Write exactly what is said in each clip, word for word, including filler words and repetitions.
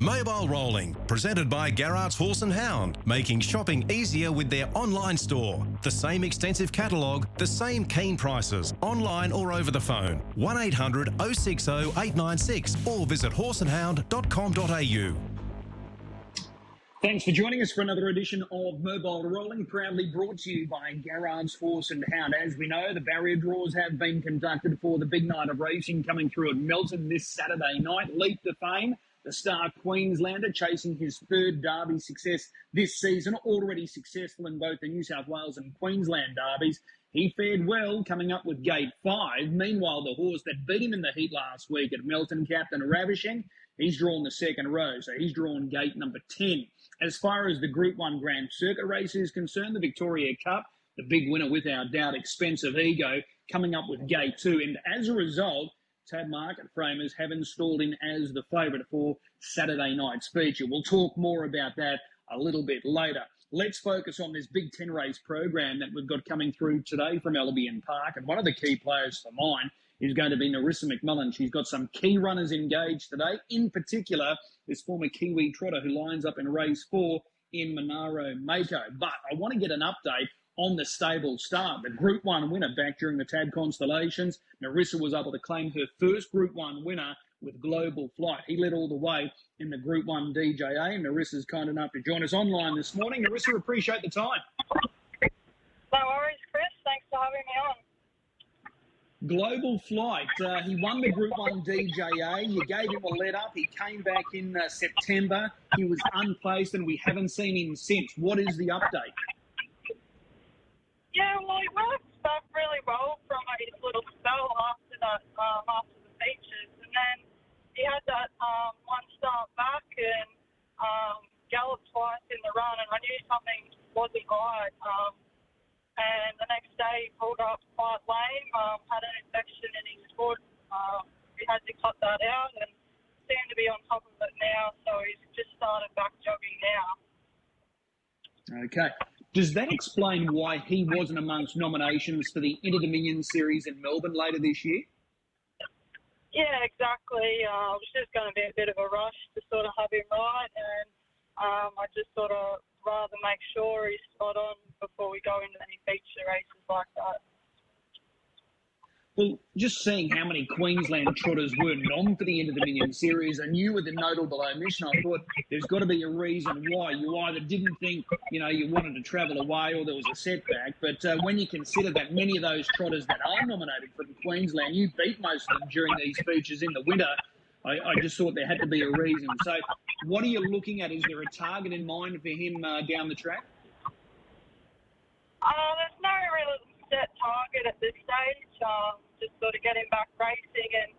Mobile Rolling, presented by Garrard's Horse and Hound, making shopping easier with their online store. The same extensive catalogue, the same keen prices, online or over the phone. one eight hundred, oh six oh, eight nine six or visit horse and hound dot com dot a u. Thanks for joining us for another edition of Mobile Rolling, proudly brought to you by Garrard's Horse and Hound. As we know, the barrier draws have been conducted for the big night of racing coming through at Melton this Saturday night. Leap to Fame, the star Queenslander, chasing his third Derby success this season, already successful in both the New South Wales and Queensland Derbies. He fared well coming up with Gate five. Meanwhile, the horse that beat him in the heat last week at Melton, Captain Ravishing, he's drawn the second row, so he's drawn Gate number ten. As far as the Group one Grand Circuit race is concerned, the Victoria Cup, the big winner without doubt, Expensive Ego, coming up with Gate two. And as a result, T A B Market Framers have installed him as the favourite for Saturday night's feature. We'll talk more about that a little bit later. Let's focus on this Big Ten race program that we've got coming through today from Albion Park. And one of the key players for mine is going to be Nerissa McMullen. She's got some key runners engaged today, in particular this former Kiwi trotter who lines up in race four in Monaro Mako. But I want to get an update on the stable start. The Group one winner back during the T A B Constellations, Nerissa was able to claim her first Group one winner with Global Flight. He led all the way in the Group one D J A. Nerissa's kind enough to join us online this morning. Nerissa, appreciate the time. No worries, Chris. Thanks for having me on. Global Flight, uh, he won the Group one D J A. You gave him a let-up. He came back in uh, September. He was unplaced, and we haven't seen him since. What is the update? Yeah, well, he worked up really well from his little spell after, that, um, after the features. And then he had that um, one start back and um, galloped twice in the run, and I knew something wasn't right. Um, and the next day he pulled up quite lame, um, had an infection in his foot. Um, he had to cut that out and seemed to be on top of it now, so he's just started back jogging now. Okay. Does that explain why he wasn't amongst nominations for the Inter-Dominion series in Melbourne later this year? Yeah, exactly. Uh, it was just going to be a bit of a rush to sort of have him right, and um, I just sort of rather make sure he's spot on before we go into any feature races like that. Well, just seeing how many Queensland trotters were nom for the Inter-Dominion series, and you were the nodal below mission, I thought there's got to be a reason why. You either didn't think, you know, you wanted to travel away or there was a setback. But uh, when you consider that many of those trotters that are nominated from Queensland, you beat most of them during these features in the winter, I, I just thought there had to be a reason. So what are you looking at? Is there a target in mind for him uh, down the track? Uh, there's no real set target at this stage. Um, just sort of get him back racing, and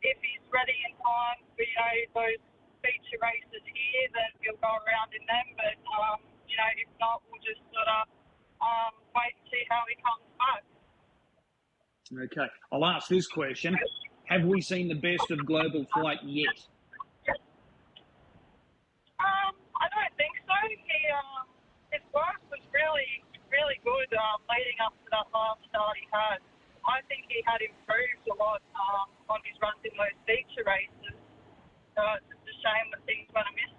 if he's ready in time for, you know, those feature races here, then he'll go around in them, but um, you know, if not, we'll just sort of um, wait and see how he comes back. Okay, I'll ask this question. Have we seen the best of Global Flight yet? Um, I don't think so. He, um, his work was really, really good um, leading up to that last start he had. I think he had improved a lot um, on his runs in those feature races. So it's just a shame that things went amiss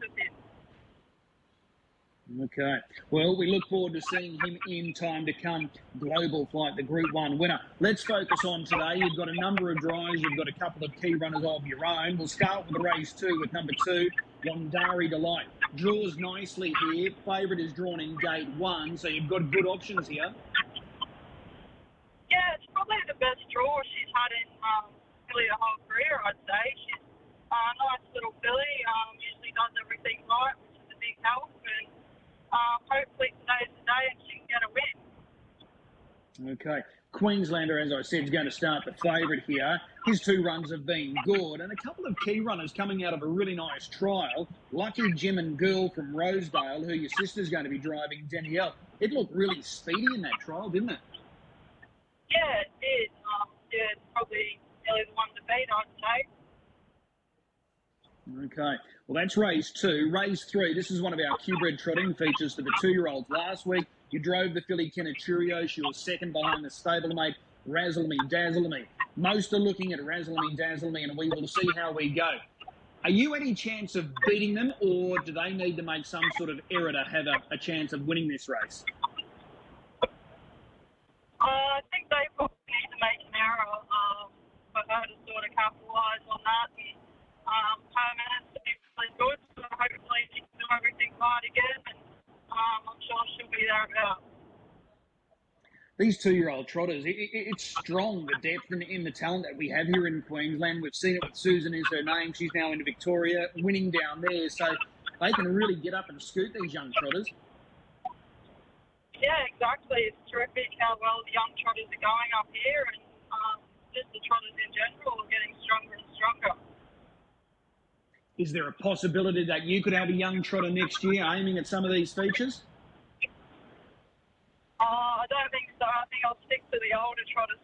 with him. Okay. Well, we look forward to seeing him in time to come. Global Flight, the Group one winner. Let's focus on today. You've got a number of drives. You've got a couple of key runners of your own. We'll start with race two with number two, Llandari Delight. Draws nicely here. Favourite is drawn in Gate one, so you've got good options here. Yeah, it's probably the best draw she's had in um, really her whole career, I'd say. She's a uh, nice little filly, um, usually does everything right, which is a big help, and um, hopefully today's the day and she can get a win. Okay. Queenslander, as I said, is going to start the favourite here. His two runs have been good, and a couple of key runners coming out of a really nice trial. Lucky Jim and Girl from Rosedale, who your sister's going to be driving, Danielle. It looked really speedy in that trial, didn't it? Yeah, it did. Um, yeah, it's probably nearly the one to beat, I'd say. Okay. Well, that's race two. Race three, this is one of our Q-bred trotting features for the two-year-olds. Last week, you drove the filly Kenaturios. She was second behind the stable mate, Razzle Me Dazzle Me. Most are looking at Razzle Me Dazzle Me, and we will see how we go. Are you any chance of beating them, or do they need to make some sort of error to have a, a chance of winning this race? Uh, I think they probably need to make an error um, for her to sort of capitalise on that. Um, her minutes to be really good, so hopefully she can do everything right again, and um, I'm sure she'll be there about. These two-year-old trotters, it, it, it's strong, the depth and in the talent that we have here in Queensland. We've seen it with Susan is her name. She's now into Victoria, winning down there. So they can really get up and scoot these young trotters. Yeah, exactly. It's terrific how well the young trotters are going up here, and um, just the trotters in general are getting stronger and stronger. Is there a possibility that you could have a young trotter next year aiming at some of these features? Uh, I don't think so. I think I'll stick to the older trotters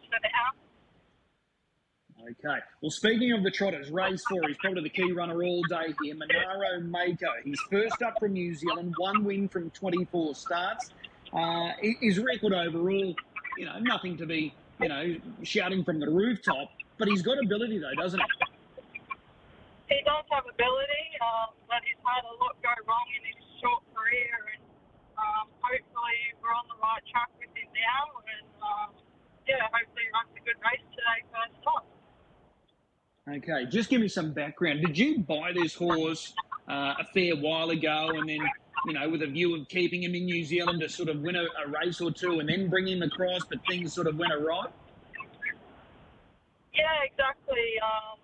for now. Okay. Well, speaking of the trotters, race four is probably the key runner all day here. Monaro Mako, he's first up from New Zealand, one win from twenty-four starts. Uh, his record overall, you know, nothing to be, you know, shouting from the rooftop, but he's got ability though, doesn't he? He does have ability, um, but he's had a lot go wrong in his short career, and um, hopefully we're on the right track with him now, and um, yeah, hopefully he runs a good race today first time. Okay, just give me some background. Did you buy this horse uh, a fair while ago, and then, you know, with a view of keeping him in New Zealand to sort of win a, a race or two and then bring him across, but things sort of went awry? Yeah, exactly. Um,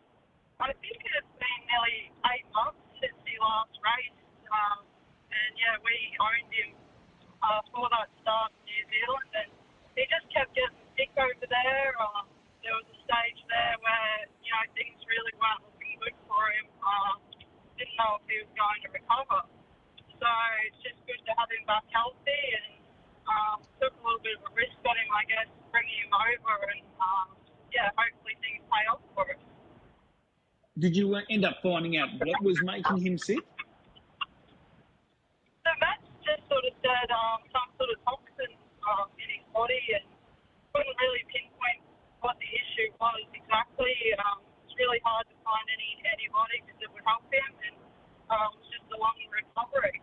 I think it's been nearly eight months since he last raced, um, and yeah, we owned him uh, for that start in New Zealand, and he just kept getting sick over there. Um, there was a stage there where, you know, things really weren't looking good for him. Um, didn't know if he was going to recover, so it's just good to have him back healthy, and um, took a little bit of a risk on him, I guess, bringing him over, and um, yeah, hopefully things pay off for him. Did you end up finding out what was making him sick? The vets just sort of said um, some sort of toxin um, in his body, and couldn't really pinpoint what the issue was exactly. Um, it's really hard to find any antibiotics that would help him, and um, it was just a long recovery.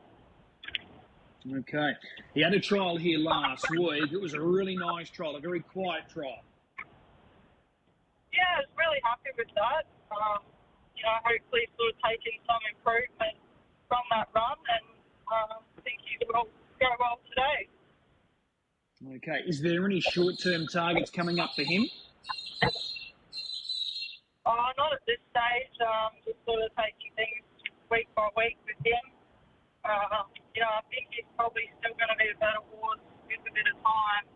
Okay. He had a trial here last week. It was a really nice trial, a very quiet trial. Yeah, I was really happy with that. Um, You know, hopefully sort of taking some improvement from that run, and um, I think he will go well today. Okay, is there any short-term targets coming up for him? Uh, not at this stage, um, just sort of taking things week by week with him. Uh, you know, I think he's probably still going to be a better horse with a bit of time.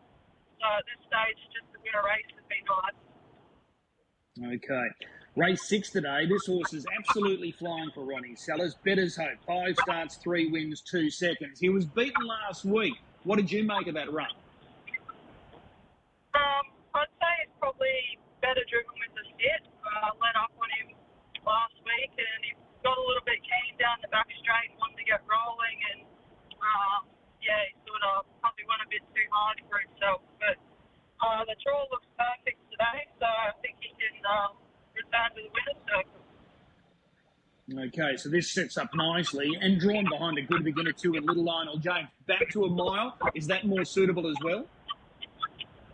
So at this stage, just a bit of race would be nice. Okay. Race six today, this horse is absolutely flying for Ronnie Sellers. Better's Hope, five starts, three wins, two seconds. He was beaten last week. What did you make of that run? Um, I'd say it's probably better driven with the sit. Uh, let up on him last week, and he got a little bit keen down the back straight and wanted to get rolling, and um, yeah, he sort of probably went a bit too hard for himself. But uh, the draw looks perfect today, so I think he can... Um, Okay, so this sets up nicely, and drawn behind a good beginner too with Little Lionel James. Back to a mile, is that more suitable as well?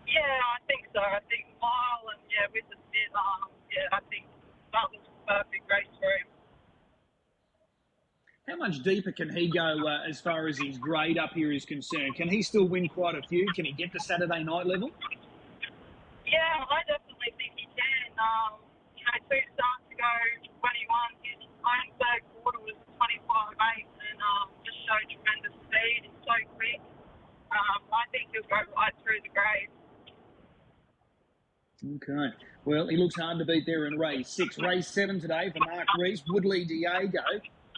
Yeah, I think so. I think mile and yeah, with the spin arm, yeah, I think that was a perfect race for him. How much deeper can he go uh, as far as his grade up here is concerned? Can he still win quite a few? Can he get to Saturday night level? Yeah, I definitely think he can. Um, Two starts ago, when he won, his own third quarter was twenty-five eight, and um, just showed tremendous speed and so quick. Um, I think he'll go right through the grade. Okay. Well, he looks hard to beat there in race six. Race seven today for Mark Rees, Woodley Diego.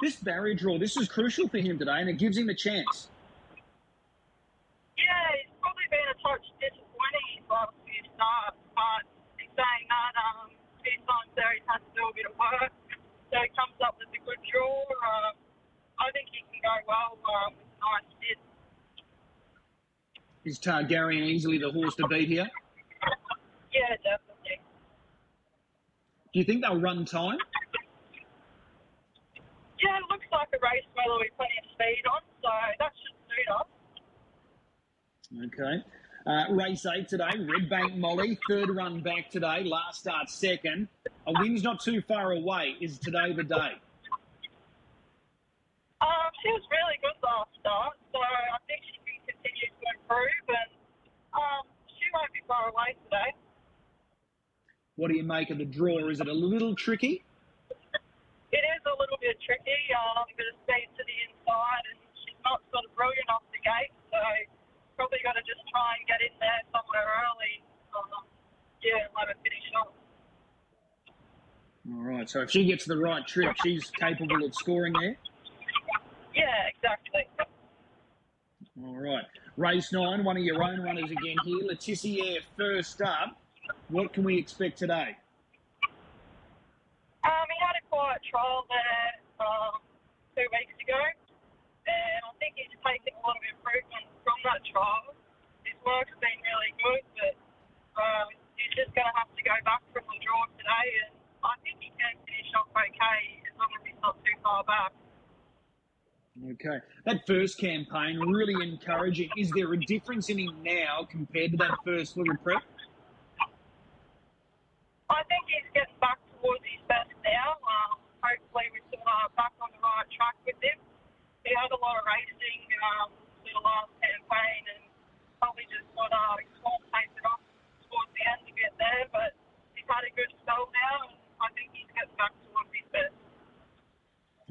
This barrier draw, this is crucial for him today, and it gives him a chance. Yeah, he's probably been a touch disappointing in his last few starts, but in saying that, um, few times there he's had to do a bit of work, so he comes up with a good draw. Um, I think he can go well um, with a nice hit. Is Targaryen easily the horse to beat here? Yeah, definitely. Do you think they'll run time? like a race where there'll be plenty of speed on, so that should suit us. Okay. Uh, race eight today, Red Bank Molly, third run back today, last start second. A win's not too far away. Is today the day? Um, she was really good last start, so I think she can continue to improve, and um, she won't be far away today. What do you make of the draw? Is it a little tricky? It is a little bit tricky. Um, I'm going to speed to the inside, and she's not sort of brilliant off the gate, so probably got to just try and get in there somewhere early. Um, yeah, let her finish off. All right, so if she gets the right trip, she's capable of scoring there? Yeah, exactly. All right. Race nine, one of your own runners again here. Letitia first up. What can we expect today? Um, he had a quiet trial there um, two weeks ago, and I think he's taken a lot of improvement from that trial. His work's been really good, but um, he's just going to have to go back from the draw today, and I think he can finish off okay as long as he's not too far back. Okay. That first campaign, really encouraging. Is there a difference in him now compared to that first little prep? I think he's getting back towards his best now. Um, hopefully we're still uh, back on the right track with him. He had a lot of racing um, through the last campaign and probably just got uh, it off towards the end to get there, but he's had a good spell now and I think he's getting back towards his best.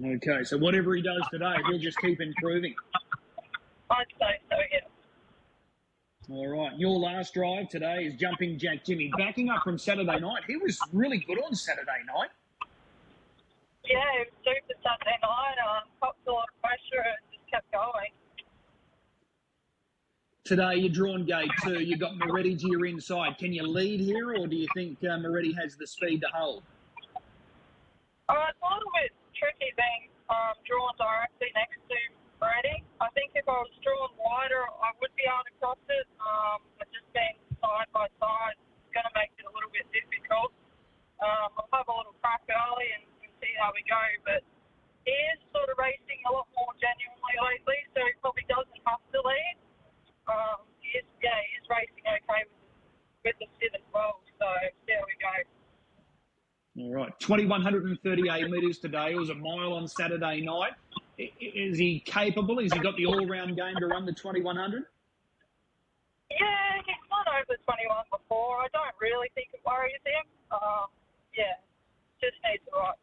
Okay, so whatever he does today, he'll just keep improving. I'd say so, yeah. All right, your last drive today is Jumping Jack Jimmy, backing up from Saturday night. He was really good on Saturday night. Yeah, he was super Saturday night, um, popped a lot of pressure and just kept going. Today you're drawn gate two, you've got Moretti to your inside. Can you lead here or do you think uh, Moretti has the speed to hold? Uh, it's a little bit tricky being um, drawn directly next to Moretti. I think if I was drawn wider, I would be able to cross it. Um, but just being side by side is going to make it a little bit difficult. Um, I'll have a little crack early and, and see how we go. But he is sort of racing a lot more genuinely lately, so he probably doesn't have to lead. Um, he is, yeah, he is racing okay with, with the sit as well. So there we go. All right, two thousand one hundred thirty-eight metres today. It was a mile on Saturday night. Is he capable? Has he got the all-round game to run the twenty-one hundred? Yeah, he's run over twenty-one before. I don't really think it worries him. Um, yeah, just needs the right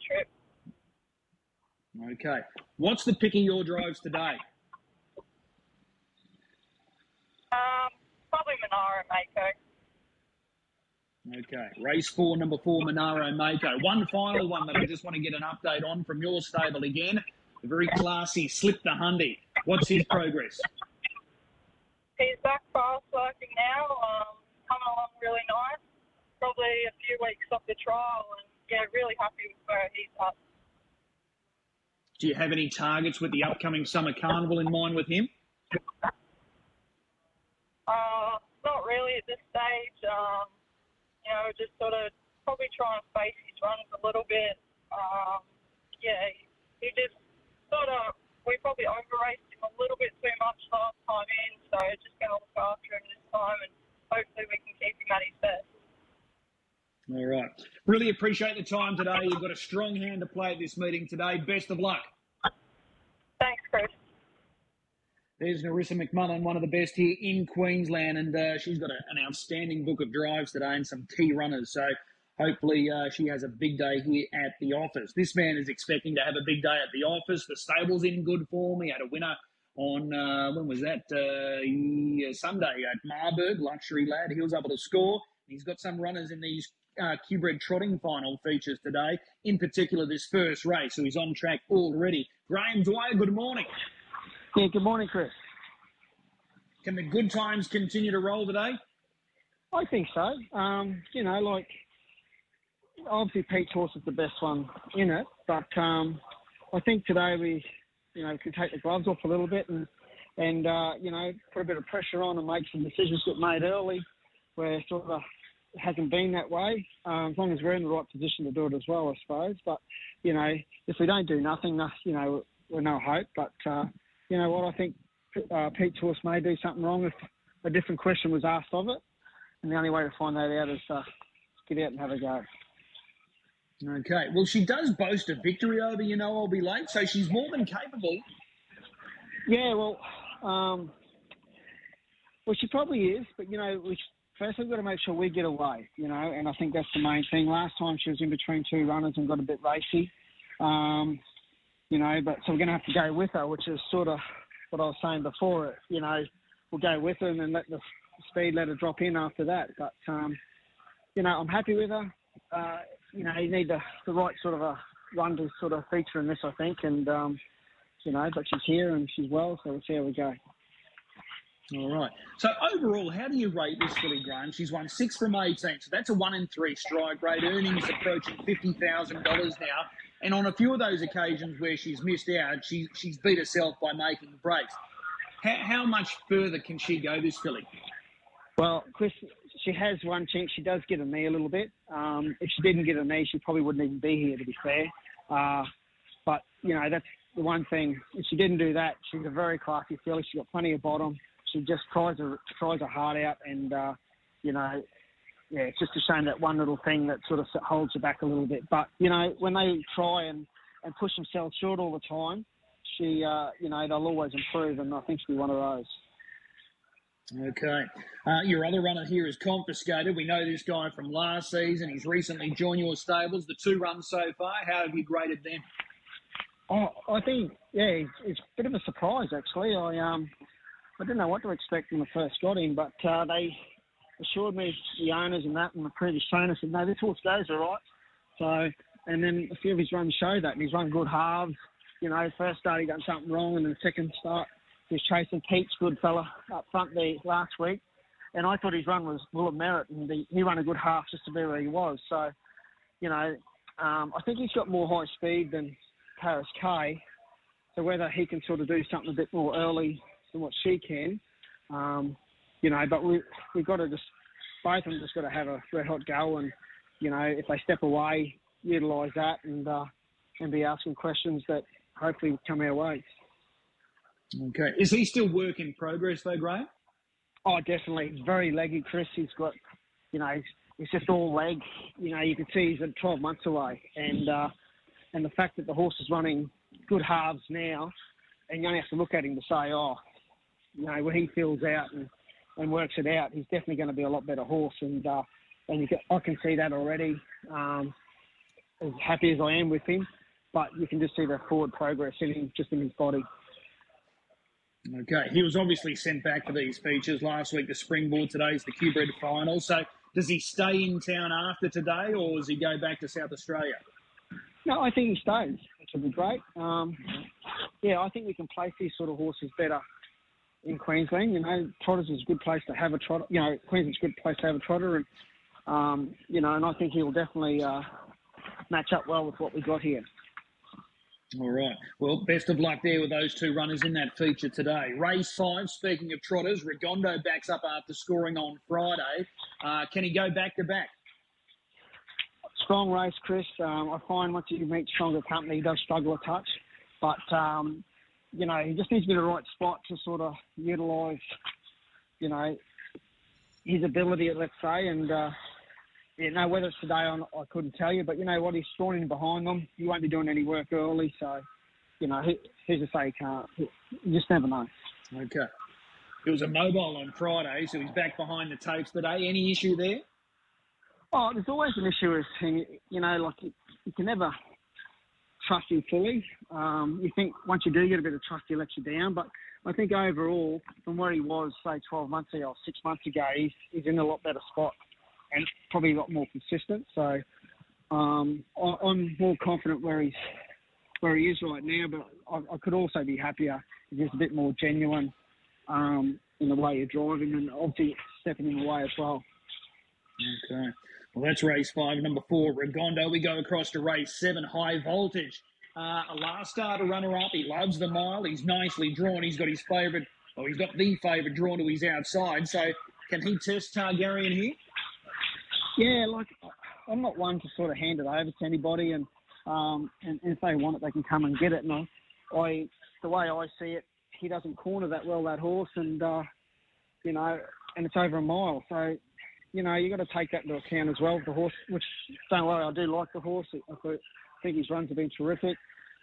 trip. Okay. What's the pick of your drives today? Um, probably Monaro Mako. Okay. Race four, number four, Monaro Mako. One final one that I just want to get an update on from your stable again. Very classy, slip the hundy. What's his progress? He's back fast working now, um, coming along really nice. Probably a few weeks off the trial and, yeah, really happy with where he's up. Do you have any targets with the upcoming Summer Carnival in mind with him? Uh, not really at this stage. Um, you know, just sort of probably try and space his runs a little bit. Um, yeah, he just... Sort of, we probably over-raced him a little bit too much last time in, so just going to look after him this time and hopefully we can keep him at his best. All right. Really appreciate the time today. You've got a strong hand to play at this meeting today. Best of luck. Thanks, Chris. There's Nerissa McMullen, one of the best here in Queensland, and uh, she's got a, an outstanding book of drives today and some key runners, so... Hopefully uh, she has a big day here at the office. This man is expecting to have a big day at the office. The stable's in good form. He had a winner on, uh, when was that? Uh, Sunday at Marburg, luxury lad. He was able to score. He's got some runners in these uh, Q-bred trotting final features today, in particular this first race, so he's on track already. Graham Dwyer, good morning. Yeah, good morning, Chris. Can the good times continue to roll today? I think so. Um, you know, like... Obviously, Pete's horse is the best one in it, but um, I think today we, you know, can take the gloves off a little bit and, and uh, you know, put a bit of pressure on and make some decisions that made early where sort of it hasn't been that way, um, as long as we're in the right position to do it as well, I suppose. But, you know, if we don't do nothing, you know, with no hope. But uh, you know what? I think uh, Pete's horse may do something wrong if a different question was asked of it. And the only way to find that out is uh, get out and have a go. Okay. Well, she does boast a victory over You Know I'll Be Late, so she's more than capable. Yeah, well, um, well, she probably is. But, you know, we, first we've got to make sure we get away, you know, and I think that's the main thing. Last time she was in between two runners and got a bit racy, um, you know, but so we're going to have to go with her, which is sort of what I was saying before. You know, we'll go with her and then let the speed let her drop in after that. But, um, you know, I'm happy with her. Uh, you know, you need the, the right sort of a run to sort of feature in this, I think, and, um, you know, but she's here and she's well, so we'll see how we go. All right. So overall, how do you rate this filly, Graham? She's won six from eighteen, so that's a one in three strike rate. Earnings approaching fifty thousand dollars now, and on a few of those occasions where she's missed out, she, she's beat herself by making breaks. How, how much further can she go, this filly? Well, Chris, she has one chance. She does get a knee a little bit. Um, if she didn't get a knee, she probably wouldn't even be here, to be fair. Uh, but, you know, that's the one thing. If she didn't do that, she's a very classy filly. She's got plenty of bottom. She just tries her, tries her heart out and, uh, you know, yeah, it's just a shame that one little thing that sort of holds her back a little bit. But, you know, when they try and, and push themselves short all the time, she, uh, you know, they'll always improve, and I think she'll be one of those. Okay. Uh, your other runner here is Confiscator. We know this guy from last season. He's recently joined your stables. The two runs so far, how have you graded them? Oh, I think, yeah, it's a bit of a surprise, actually. I um, I didn't know what to expect when I first got him, but uh, they assured me, the owners and that, and the previous trainer said, no, this horse goes all right. So, and then a few of his runs showed that, and he's run good halves. You know, first start he done something wrong, and then the second start, he's chasing Pete's good fella up front there last week, and I thought his run was full of merit, and he, he ran a good half just to be where he was. So, you know, um, I think he's got more high speed than Paris K, so whether he can sort of do something a bit more early than what she can, um, you know, but we, we've got to just, both of them just got to have a red-hot go, and, you know, if they step away, utilise that and, uh, and be asking questions that hopefully come our way. Okay. Is he still work in progress, though, Graham? Oh, definitely. He's very leggy, Chris. He's got, you know, he's, he's just all leg. You know, you can see he's twelve months away. And uh, and the fact that the horse is running good halves now, and you only have to look at him to say, oh, you know, when he fills out and, and works it out, he's definitely going to be a lot better horse. And uh, and you can, I can see that already, um, as happy as I am with him. But you can just see the forward progress in him, just in his body. Okay, he was obviously sent back for these features last week, the Springboard, today's the Q-Bred final. So does he stay in town after today, or does he go back to South Australia? No, I think he stays, which would be great. Um, yeah, I think we can place these sort of horses better in Queensland. You know, Trotters is a good place to have a trotter. You know, Queensland's a good place to have a trotter. And, um, you know, and I think he'll definitely uh, match up well with what we got here. All right. Well, best of luck there with those two runners in that feature today. Race five, speaking of trotters, Rigondeaux backs up after scoring on Friday. Uh, can he go back-to-back? Strong race, Chris. Um, I find once you meet stronger company, he does struggle a touch. But, um, you know, he just needs to be in the right spot to sort of utilise, you know, his ability, let's say, and... Uh, Yeah, no, whether it's today or not, I couldn't tell you. But you know what? He's strong in behind them. He won't be doing any work early. So, you know, who's to say he can't? You just never know. Okay. It was a mobile on Friday, so he's back behind the tapes today. Any issue there? Oh, there's always an issue with him. You know, like, you, you can never trust him fully. Um, you think once you do get a bit of trust, he lets you down. But I think overall, from where he was, say, twelve months ago or six months ago, he's, he's in a lot better spot. And probably a lot more consistent. So um, I, I'm more confident where he's where he is right now. But I, I could also be happier if he's a bit more genuine um, in the way you're driving, and obviously stepping in the way as well. Okay. Well, that's race five, number four, Rigondeaux. We go across to race seven, High Voltage. Uh, a last starter runner-up. He loves the mile. He's nicely drawn. He's got his favourite, or well, he's got the favourite drawn to his outside. So can he test Targaryen here? Yeah, like, I'm not one to sort of hand it over to anybody, and um, and, and if they want it, they can come and get it. And I, I, the way I see it, he doesn't corner that well, that horse, and, uh, you know, and it's over a mile. So, you know, you've got to take that into account as well. The horse, which, don't worry, I do like the horse. I think his runs have been terrific,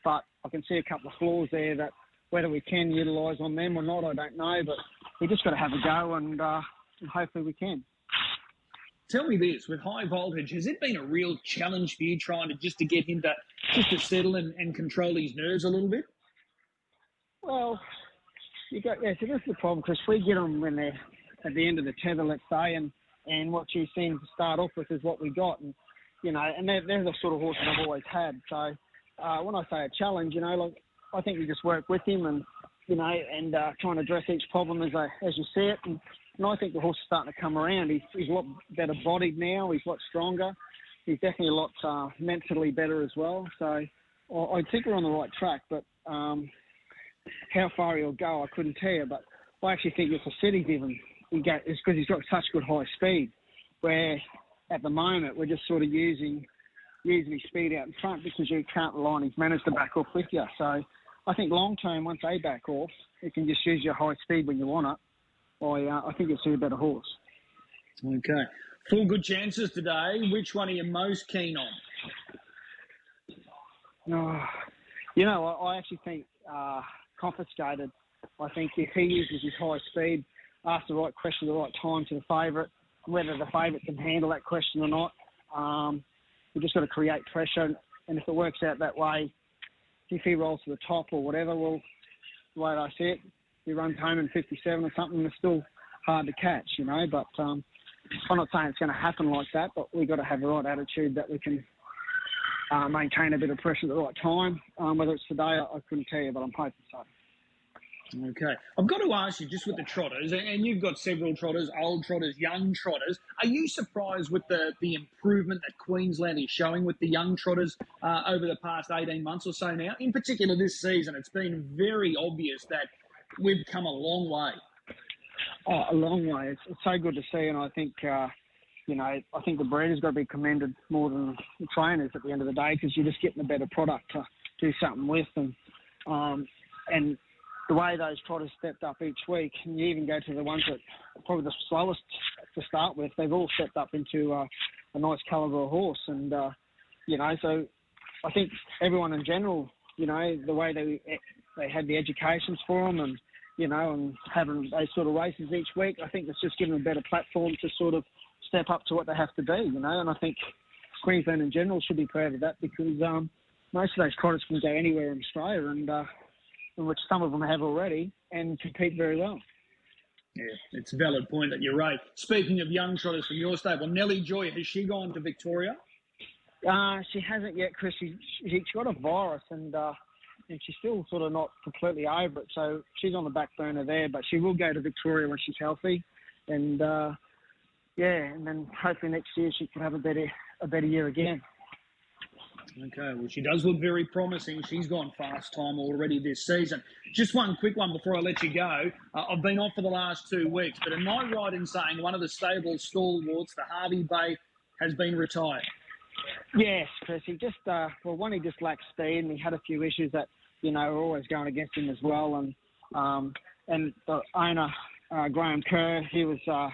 but I can see a couple of flaws there that whether we can utilise on them or not, I don't know, but we've just got to have a go, and, uh, and hopefully we can. Tell me this, with High Voltage, has it been a real challenge for you trying to just to get him to just to settle and, and control his nerves a little bit? Well, you got, yeah, so this is the problem, Chris. We get them when they're at the end of the tether, let's say, and, and what you seem to start off with is what we got. And, you know, and they're, they're the sort of horses I've always had. So uh, when I say a challenge, you know, like, I think you just work with him and, you know, and uh, trying to address each problem as I, as you see it. And, and I think the horse is starting to come around. He's, he's a lot better bodied now. He's a lot stronger. He's definitely a lot uh, mentally better as well. So I, I think we're on the right track, but um, how far he'll go, I couldn't tell you. But I actually think it's a city given. He go, it's because he's got such good high speed, where at the moment we're just sort of using, using his speed out in front because you can't rely on his manners to back off with you. So I think long term, once they back off, you can just use your high speed when you want it. I, uh, I think it's a better horse. Okay. Four good chances today. Which one are you most keen on? Oh, you know, I, I actually think uh, Confiscated. I think if he uses his high speed, asks the right question at the right time to the favourite, whether the favourite can handle that question or not, um, we've just got to create pressure. And if it works out that way, if he rolls to the top or whatever, well, the way I see it, he runs home in fifty-seven or something, it's still hard to catch, you know. But um, I'm not saying it's going to happen like that, but we've got to have the right attitude that we can uh, maintain a bit of pressure at the right time. Um, whether it's today, I, I couldn't tell you, but I'm hoping so. Okay. I've got to ask you, just with the trotters, and you've got several trotters, old trotters, young trotters, are you surprised with the, the improvement that Queensland is showing with the young trotters uh, over the past eighteen months or so now? In particular this season, it's been very obvious that we've come a long way. Oh, a long way. It's, it's so good to see, and I think, uh, you know, I think the breeders got to be commended more than the trainers at the end of the day, because you're just getting a better product to do something with, and um, and the way those trotters stepped up each week, and you even go to the ones that are probably the slowest to start with, they've all stepped up into uh, a nice calibre horse, and uh, you know, so I think everyone in general, you know, the way they they had the educations for them, and you know, and having those sort of races each week, I think it's just giving them a better platform to sort of step up to what they have to do, you know. And I think Queensland in general should be proud of that, because um, most of those trotters can go anywhere in Australia, and uh, in which some of them have already, and compete very well. Yeah, it's a valid point that you're right. Speaking of young trotters from your stable, Nellie Joy, has she gone to Victoria? Uh, she hasn't yet, Chris. She, she, she got a virus, and uh, and she's still sort of not completely over it. So she's on the back burner there, but she will go to Victoria when she's healthy. And, uh, yeah, and then hopefully next year she can have a better a better year again. Okay, well, she does look very promising. She's gone fast time already this season. Just one quick one before I let you go. Uh, I've been off for the last two weeks, but am I right in saying one of the stable stalwarts, the Harvey Bay, has been retired? Yes, Chris. He just, uh, well, one, he just lacked speed, and he had a few issues that, you know, were always going against him as well. And um, and the owner, uh, Graham Kerr, he was, uh,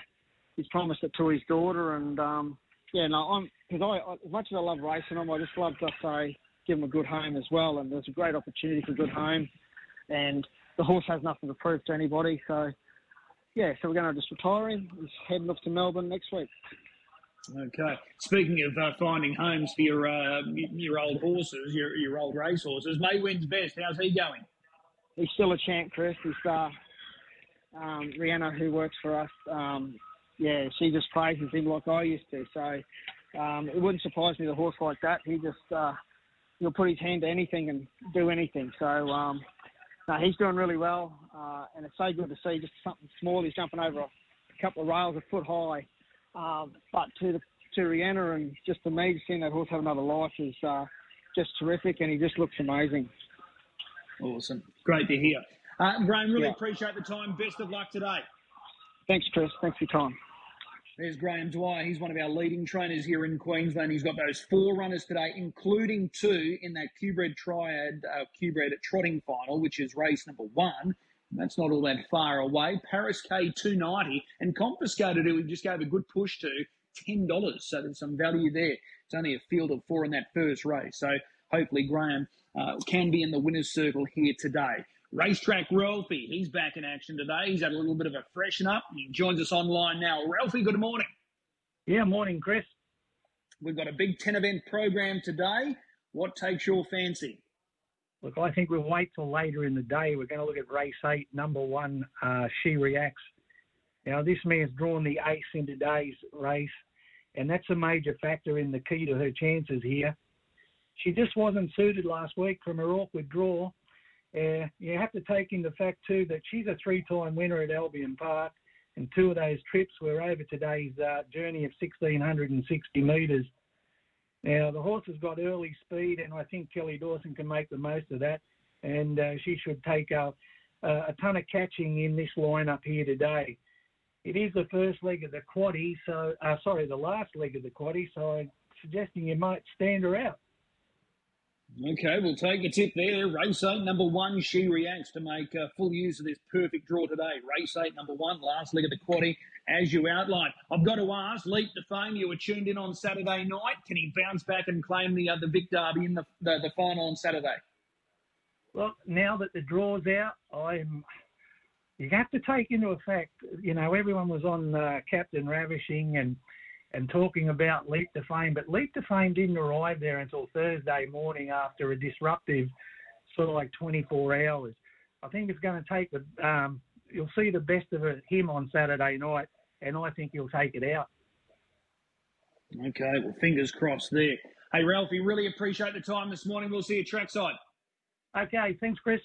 he's promised it to his daughter. And, um, yeah, no, I'm, because I, I, as much as I love racing him, I just love to say, give him a good home as well. And there's a great opportunity for a good home. And the horse has nothing to prove to anybody. So, yeah, so we're going to just retire him. He's heading off to Melbourne next week. Okay. Speaking of uh, finding homes for your uh, your old horses, your your old race horses, Maywin's Best, how's he going? He's still a champ, Chris. He's uh, um, Rihanna, who works for us. Um, yeah, she just praises him like I used to. So um, it wouldn't surprise me, the horse like that. He just uh, he'll put his hand to anything and do anything. So um, no, he's doing really well, uh, and it's so good to see just something small. He's jumping over a couple of rails a foot high. Um, but to the, to Rihanna and just to me, seeing that horse have another life is uh, just terrific, and he just looks amazing. Awesome. Great to hear. Uh, Graham, really yeah. appreciate the time. Best of luck today. Thanks, Chris. Thanks for your time. There's Graham Dwyer. He's one of our leading trainers here in Queensland. He's got those four runners today, including two in that Qbred Triad, uh, Qbred Trotting Final, which is race number one. That's not all that far away. Paris K two ninety and Confiscator, who we just gave a good push to, ten dollars. So there's some value there. It's only a field of four in that first race. So hopefully Graham uh, can be in the winner's circle here today. Racetrack Ralphie, he's back in action today. He's had a little bit of a freshen up. He joins us online now. Ralphie, good morning. Yeah, morning, Chris. We've got a big ten event program today. What takes your fancy? Look, I think we'll wait till later in the day. We're going to look at race eight, number one, uh, She Reacts. Now, this mare's drawn the ace in today's race, and that's a major factor in the key to her chances here. She just wasn't suited last week from her awkward draw. Uh, you have to take into fact, too, that she's a three-time winner at Albion Park, and two of those trips were over today's uh, journey of one thousand six hundred sixty metres. Now, the horse has got early speed, and I think Kelly Dawson can make the most of that, and uh, she should take a, a ton of catching in this lineup here today. It is the first leg of the quaddie, so uh, sorry, the last leg of the quaddie, so I'm suggesting you might stand her out. Okay, we'll take a tip there. Race eight, number one, She Reacts, to make uh, full use of this perfect draw today. Race eight, number one, last leg of the quaddie, as you outlined. I've got to ask, Leap to Fame, you were tuned in on Saturday night. Can he bounce back and claim the, uh, the Vic Derby in the, the, the final on Saturday? Well, now that the draw's out, I'm... you have to take into effect, you know, everyone was on uh, Captain Ravishing and... and talking about Leap to Fame, but Leap to Fame didn't arrive there until Thursday morning after a disruptive sort of like twenty-four hours. I think it's going to take the, um, you'll see the best of him on Saturday night, and I think he'll take it out. Okay, well, fingers crossed there. Hey, Ralphie, really appreciate the time this morning. We'll see you trackside. Okay, thanks, Chris.